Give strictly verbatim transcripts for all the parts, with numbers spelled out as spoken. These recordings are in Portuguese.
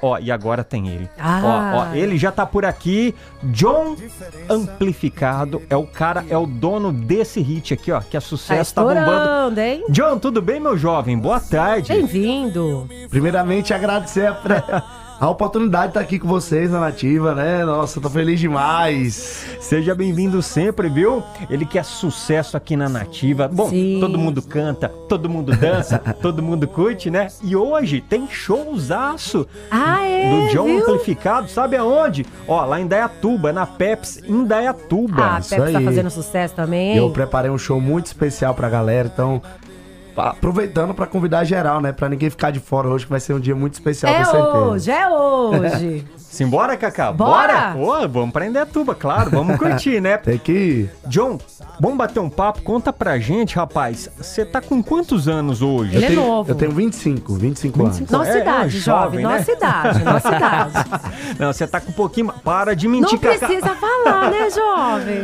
Ó, e agora tem ele. Ah. Ó, ó, ele já tá por aqui. John Amplificado é o cara, é o dono desse hit aqui, ó, que é sucesso, tá, tá bombando. Hein? John, tudo bem, meu jovem? Boa tarde. Bem-vindo. Primeiramente, agradecer a... a oportunidade de estar aqui com vocês na Nativa, né? Nossa, tô feliz demais. Seja bem-vindo sempre, viu? Ele quer sucesso aqui na Nativa. Bom, sim, todo mundo canta, todo mundo dança, todo mundo curte, né? E hoje tem showzaço ah, é, do John, viu? Amplificado, sabe aonde? Ó, lá em Dayatuba, na Pepsi, em Dayatuba. Ah, a Pepsi aí tá fazendo sucesso também. Eu preparei um show muito especial pra galera, então... aproveitando pra convidar geral, né? Pra ninguém ficar de fora hoje, que vai ser um dia muito especial, com certeza. É hoje, é hoje. Simbora, Cacá? Bora! Bora. Oh, vamos pra Indaiatuba, claro. Vamos curtir, né? Tem que ir. John, vamos bater um papo. Conta pra gente, rapaz. Você tá com quantos anos hoje? Ele eu tenho, é novo. Eu tenho vinte e cinco, vinte e cinco, vinte e cinco anos. Nossa é, idade, é jovem, né? Nossa idade, nossa idade. Não, você tá com um pouquinho... Para de mentir, Cacá. Não precisa falar, né, jovem?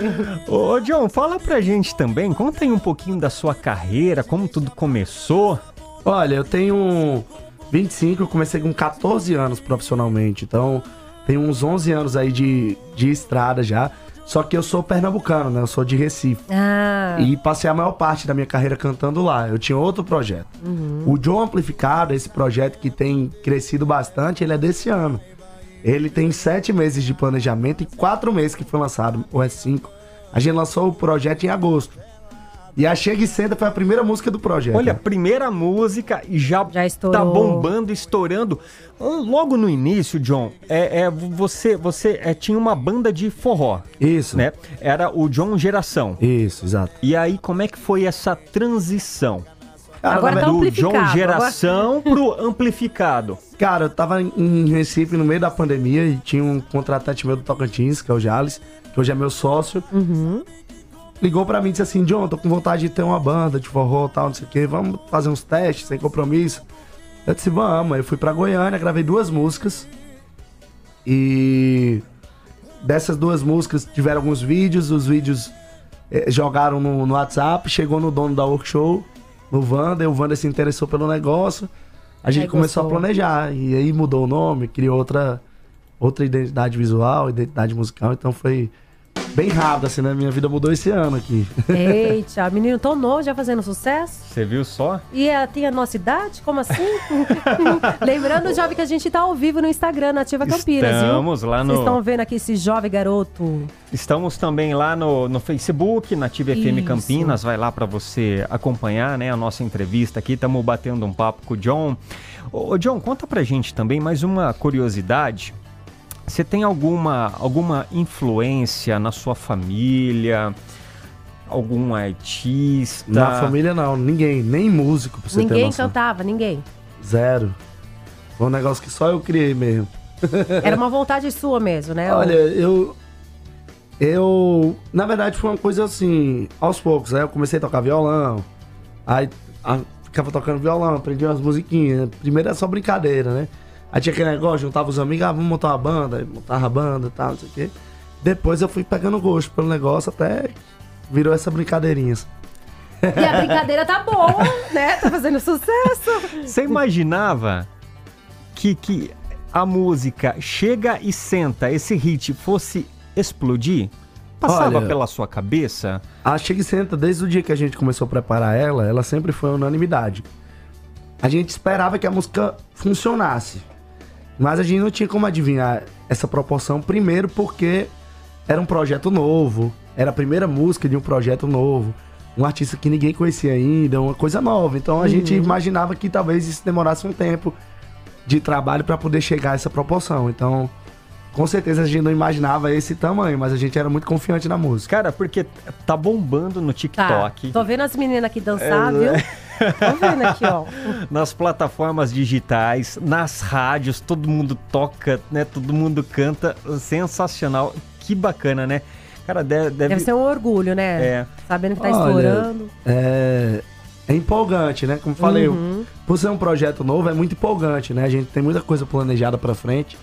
Ô, John, fala pra gente também. Conta aí um pouquinho da sua carreira, como tudo começou. Começou? Olha, eu tenho vinte e cinco, eu comecei com quatorze anos profissionalmente, então tenho uns onze anos aí de, de estrada já, só que eu sou pernambucano, né, eu sou de Recife, ah. e passei a maior parte da minha carreira cantando lá, eu tinha outro projeto. Uhum. O John Amplificado, esse projeto que tem crescido bastante, ele é desse ano, ele tem sete meses de planejamento e quatro meses que foi lançado, ou é cinco, a gente lançou o projeto em agosto. E a Chega e Senta foi a primeira música do projeto. Olha, primeira música e já, já tá bombando, estourando. Logo no início, John, é, é, você, você é, tinha uma banda de forró. Isso. Né? Era o John Geração. Isso, exato. E aí, como é que foi essa transição? Cara, agora tá do John Geração agora... pro Amplificado. Cara, eu tava em Recife no meio da pandemia e tinha um contratante meu do Tocantins, que é o Jales, que hoje é meu sócio. Uhum. Ligou pra mim e disse assim, John, tô com vontade de ter uma banda de forró e tal, não sei o que, vamos fazer uns testes, sem compromisso. Eu disse, vamos. Eu fui pra Goiânia, gravei duas músicas. E dessas duas músicas tiveram alguns vídeos, os vídeos eh, jogaram no, no WhatsApp, chegou no dono da Work Show, no Vander, o Vander se interessou pelo negócio, a gente aí começou gostou. a planejar, e aí mudou o nome, criou outra, outra identidade visual, identidade musical, então foi... bem rápido, assim, né? Minha vida mudou esse ano aqui. Eita, menino tão novo, já fazendo sucesso. Você viu só? E ela tem a nossa idade? Como assim? Lembrando, jovem, que a gente tá ao vivo no Instagram, Nativa Campinas, viu? Estamos lá no... Vocês estão vendo aqui esse jovem garoto. Estamos também lá no, no Facebook, Nativa F M Campinas. Vai lá pra você acompanhar, né? A nossa entrevista aqui. Estamos batendo um papo com o John. Ô, John, conta pra gente também mais uma curiosidade. Você tem alguma, alguma influência na sua família? Algum artista? Na família não, ninguém, nem músico, pra você ter noção. Ninguém cantava, ninguém? Zero. Foi um negócio que só eu criei mesmo. Era uma vontade sua mesmo, né? Olha, eu... Eu... Na verdade foi uma coisa assim, aos poucos, né? Eu comecei a tocar violão, aí a, ficava tocando violão, aprendi umas musiquinhas. Primeiro era só brincadeira, né? Aí tinha aquele negócio, juntava os amigos, ah, vamos montar uma banda, montava a banda e tal, não sei o quê. Depois eu fui pegando gosto pelo negócio, até virou essa brincadeirinha. E a brincadeira tá boa, né? Tá fazendo sucesso. Você imaginava que, que a música Chega e Senta, esse hit, fosse explodir? Passava Olha, pela sua cabeça? A Chega e Senta, desde o dia que a gente começou a preparar ela, ela sempre foi unanimidade. A gente esperava que a música funcionasse. Mas a gente não tinha como adivinhar essa proporção, primeiro porque era um projeto novo, era a primeira música de um projeto novo, um artista que ninguém conhecia ainda, uma coisa nova. Então a uhum. gente imaginava que talvez isso demorasse um tempo de trabalho para poder chegar a essa proporção. Então, com certeza a gente não imaginava esse tamanho, mas a gente era muito confiante na música. Cara, porque tá bombando no TikTok. Tá. Tô vendo as meninas aqui dançar, é... viu? Tô vendo aqui, ó. Nas plataformas digitais, nas rádios, todo mundo toca, né? Todo mundo canta. Sensacional. Que bacana, né? Cara, deve... Deve, deve ser um orgulho, né? É. Sabendo que tá Olha, estourando. É... é empolgante, né? Como falei, uhum. por ser um projeto novo, é muito empolgante, né? A gente tem muita coisa planejada pra frente.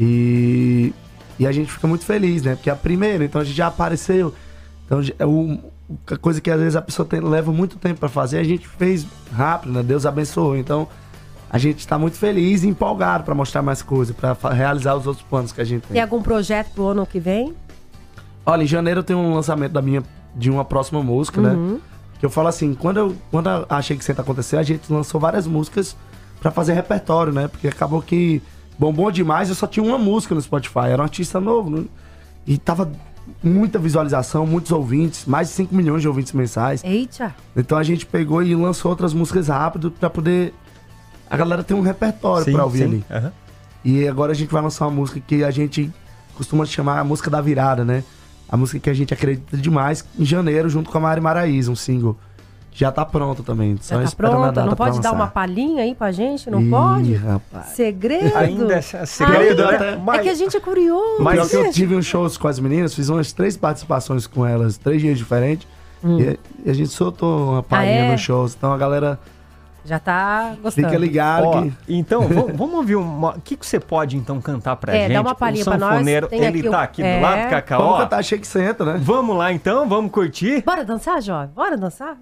E, e a gente fica muito feliz, né? Porque é a primeira, então a gente já apareceu. Então é uma coisa que às vezes a pessoa tem, leva muito tempo pra fazer, a gente fez rápido, né? Deus abençoou. Então a gente está muito feliz e empolgado para mostrar mais coisas, para realizar os outros planos que a gente tem. Tem algum projeto pro ano que vem? Olha, em janeiro eu tenho um lançamento da minha, de uma próxima música, uhum. né? Que eu falo assim, quando, eu, quando a Chega e Senta aconteceu, a gente lançou várias músicas para fazer repertório, né? Porque acabou que bombou demais, eu só tinha uma música no Spotify, era um artista novo, né? E tava muita visualização, muitos ouvintes, mais de cinco milhões de ouvintes mensais. Eita! Então a gente pegou e lançou outras músicas rápido pra poder... A galera ter um repertório sim, pra ouvir sim. ali. Uhum. E agora a gente vai lançar uma música que a gente costuma chamar a música da virada, né? A música que a gente acredita demais, em janeiro, junto com a Mari Maraíza, um single. Já tá pronto também. Só já tá pronta, não pode dar uma palhinha aí pra gente? Não Ih, pode? Rapaz. Segredo? Ainda é segredo. Ainda. Até, mas... É que a gente é curioso. Mas que eu tive uns shows com as meninas, fiz umas três participações com elas, três dias diferentes. Hum. E, e a gente soltou uma palhinha ah, é? nos shows. Então a galera... Já tá gostando. Fica ligado. Ó, que... Então, vamos ouvir uma... O que, que você pode, então, cantar pra é, gente? Dá uma palhinha pra nós. Ele aqui tá o... aqui é. do lado, Cacau. Vamos cantar a Chega e Senta, né? Vamos lá, então. Vamos curtir. Bora dançar, jovem? Bora dançar?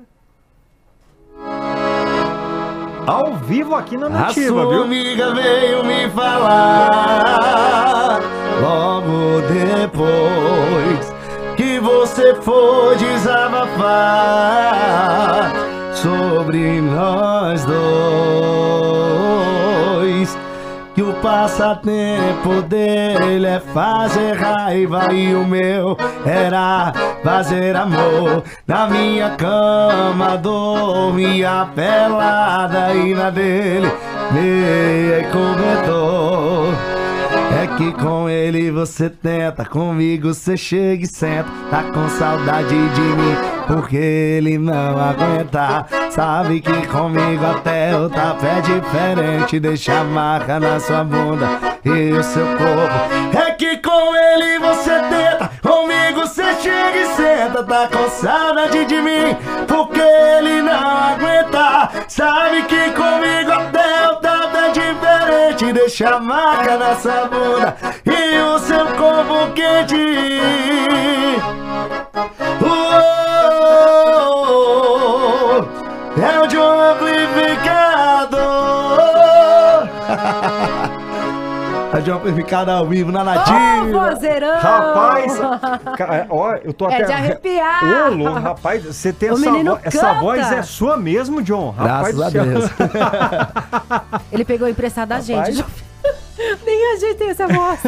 Ao vivo aqui na Nativa, viu? A sua amiga veio me falar logo depois que você foi desabafar sobre nós dois, que o passatempo dele é fazer raiva e o meu era fazer amor. Na minha cama dormia pelada e na dele me comentou: é que com ele você tenta, comigo você chega e senta. Tá com saudade de mim porque ele não aguenta. Sabe que comigo até o tapé é diferente, deixa a marca na sua bunda e o seu corpo. É que com ele você tenta, comigo você chega e senta. Tá com saudade de mim porque ele não aguenta. Sabe que comigo até o tapé é diferente, deixa a marca na sua bunda e o seu corpo quente. Uou, é o John Amplificado. É o John Amplificado ao vivo na Nativa. Oh, rapaz, cara, ó, eu tô é até... É de arrepiar. Olô, rapaz, você tem o essa, vo... essa voz é sua mesmo, John. Rapaz, graças a Deus. Ele pegou emprestado da gente, John. Nem a gente tem essa voz.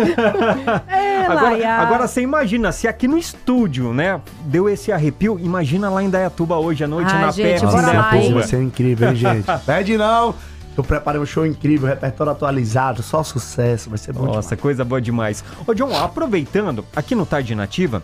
É, agora, agora você imagina, se aqui no estúdio, né, deu esse arrepio, imagina lá em Dayatuba hoje à noite, ai, na Pepsi. Vai ser incrível, hein, gente? Pede não! Eu preparei um show incrível, repertório atualizado, só sucesso, vai ser bom. Nossa, demais. Coisa boa demais. Ô, John, aproveitando, aqui no Tarde Nativa,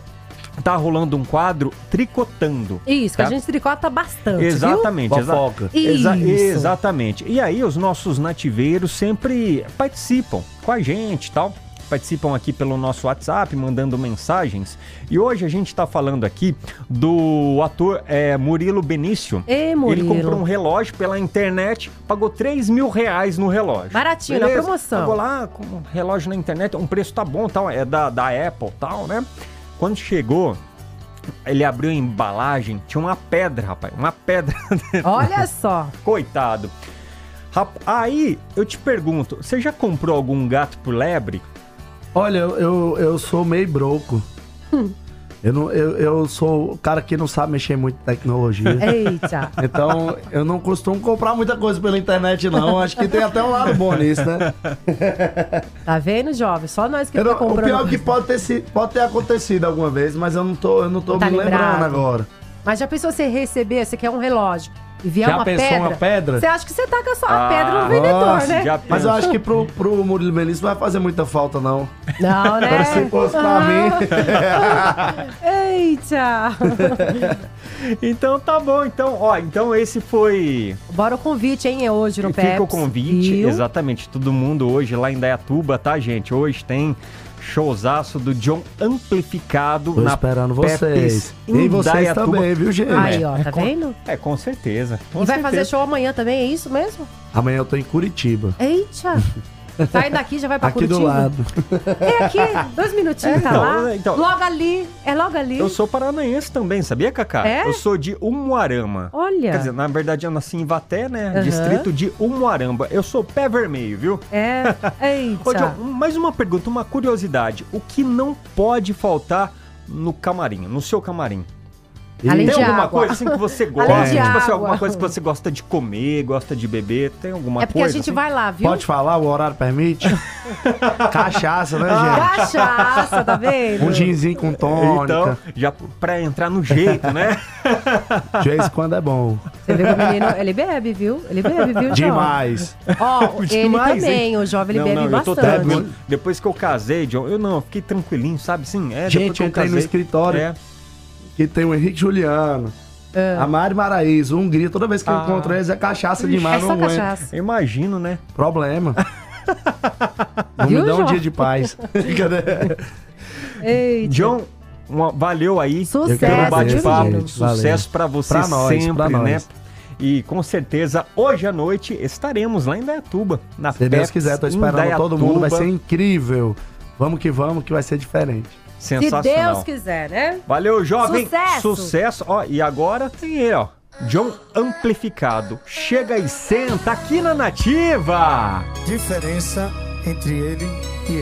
tá rolando um quadro tricotando. Isso, tá? Que a gente tricota bastante, exatamente, viu? Exatamente. Exa exatamente. E aí os nossos nativeiros sempre participam com a gente e tal. Participam aqui pelo nosso WhatsApp, mandando mensagens. E hoje a gente tá falando aqui do ator é, Murilo Benício. Ei, Murilo. Ele comprou um relógio pela internet, pagou três mil reais no relógio. Baratinho, na promoção. Pagou lá com um relógio na internet, um preço tá bom, tal, é da, da Apple tal, né? Quando chegou, ele abriu a embalagem, tinha uma pedra, rapaz, uma pedra. Olha só. Coitado. Rap... Aí, eu te pergunto, você já comprou algum gato por lebre? Olha, eu, eu, eu sou meio broco. Hum. Eu, não, eu, eu sou o cara que não sabe mexer muito em tecnologia. Eita. Então, eu não costumo comprar muita coisa pela internet, não. Acho que tem até um lado bom nisso, né? Tá vendo, jovem? Só nós que eu não, tá comprando. O pior é que pode ter, pode ter acontecido alguma vez, mas eu não tô, eu não tô não tá me lembrado. lembrando agora. Mas já pensou você receber, você quer um relógio e vier já uma pedra? Já pensou uma pedra? Você acha que você taca só a ah, pedra no vendedor, nossa, né? Já mas eu acho que pro, pro Murilo Benício não vai fazer muita falta, não. Não, né? Agora se fosse pra mim... Eita! Então tá bom, então, ó, então esse foi... Bora o convite, hein, é hoje no Pepsi. Fica o convite, viu? Exatamente, todo mundo hoje lá em Dayatuba, tá, gente? Hoje tem... Showzaço do John Amplificado. Tô na esperando vocês. E vocês também, viu, gente? Aí, ó, tá vendo? É, com certeza. Com e vai certeza. Fazer show amanhã também, é isso mesmo? Amanhã eu tô em Curitiba. Eita! Sai daqui, já vai pra aqui Curitiba. Aqui do lado. É aqui, dois minutinhos, é, tá então, lá. Então, logo ali, é logo ali. Eu sou paranaense também, sabia, Cacá? É? Eu sou de Umuarama. Olha. Quer dizer, na verdade eu nasci em Ivaté, né? Uhum. Distrito de Umuarama. Eu sou pé vermelho, viu? É. Eita. Ô, John, mais uma pergunta, uma curiosidade. O que não pode faltar no camarim, no seu camarim? Além tem de alguma água. Coisa assim que você gosta? Tipo assim, alguma coisa que você gosta de comer, gosta de beber? Tem alguma coisa? É porque coisa, a gente assim? Vai lá, viu? Pode falar, o horário permite. Cachaça, né, gente? Cachaça, tá vendo? Um ginzinho com tônica. Então, já pra entrar no jeito, né? De vez em quando é bom. Você vê o menino, ele bebe, viu? Ele bebe, viu, John? Demais. Ó, oh, ele também, hein? O jovem, ele não, bebe não, bastante. Eu tô tendo... Depois que eu casei, John, eu não, eu fiquei tranquilinho, sabe? Sim, é, gente, que eu, eu entrei casei, no escritório. É. Que tem o Henrique Juliano, é. a Mari Maraíza, Hungria. Toda vez que ah. eu encontro eles é cachaça demais. É só cachaça. Eu imagino, né? Problema. Não me dá um dia de paz. Eita. John, uma, valeu aí. Sucesso. Pelo bate-papo. Sucesso pra você pra nós, sempre, pra nós. Né? E com certeza, hoje à noite, estaremos lá em Dayatuba. Na Se Pepsi, Deus quiser, tô esperando todo mundo. Vai ser incrível. Vamos que vamos, que vai ser diferente. Sensacional. Se Deus quiser, né? Valeu, jovem. Sucesso. Sucesso. Ó, e agora tem ele, ó. John Amplificado. Chega e senta aqui na Nativa. Diferença entre ele e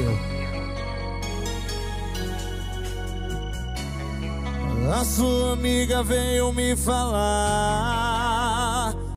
eu. A sua amiga veio me falar